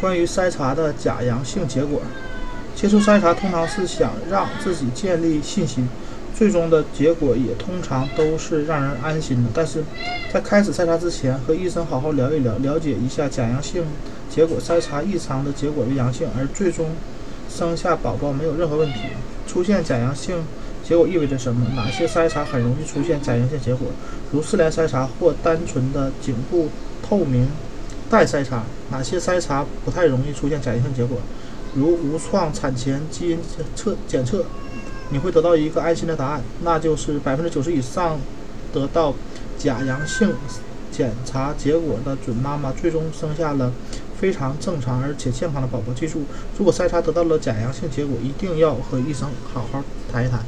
关于筛查的假阳性结果。接受筛查通常是想让自己建立信心，最终的结果也通常都是让人安心的。但是在开始筛查之前，和医生好好聊一聊，了解一下假阳性结果。筛查异常的结果为阳性，而最终生下宝宝没有任何问题。出现假阳性结果意味着什么？哪些筛查很容易出现假阳性结果，如四联筛查或单纯的颈部透明带筛查？哪些筛查不太容易出现假阳性结果，如无创产前基因检测？你会得到一个安心的答案，那就是90%以上得到假阳性检查结果的准妈妈最终生下了非常正常而且健康的宝宝。记住，如果筛查得到了假阳性结果，一定要和医生好好谈一谈。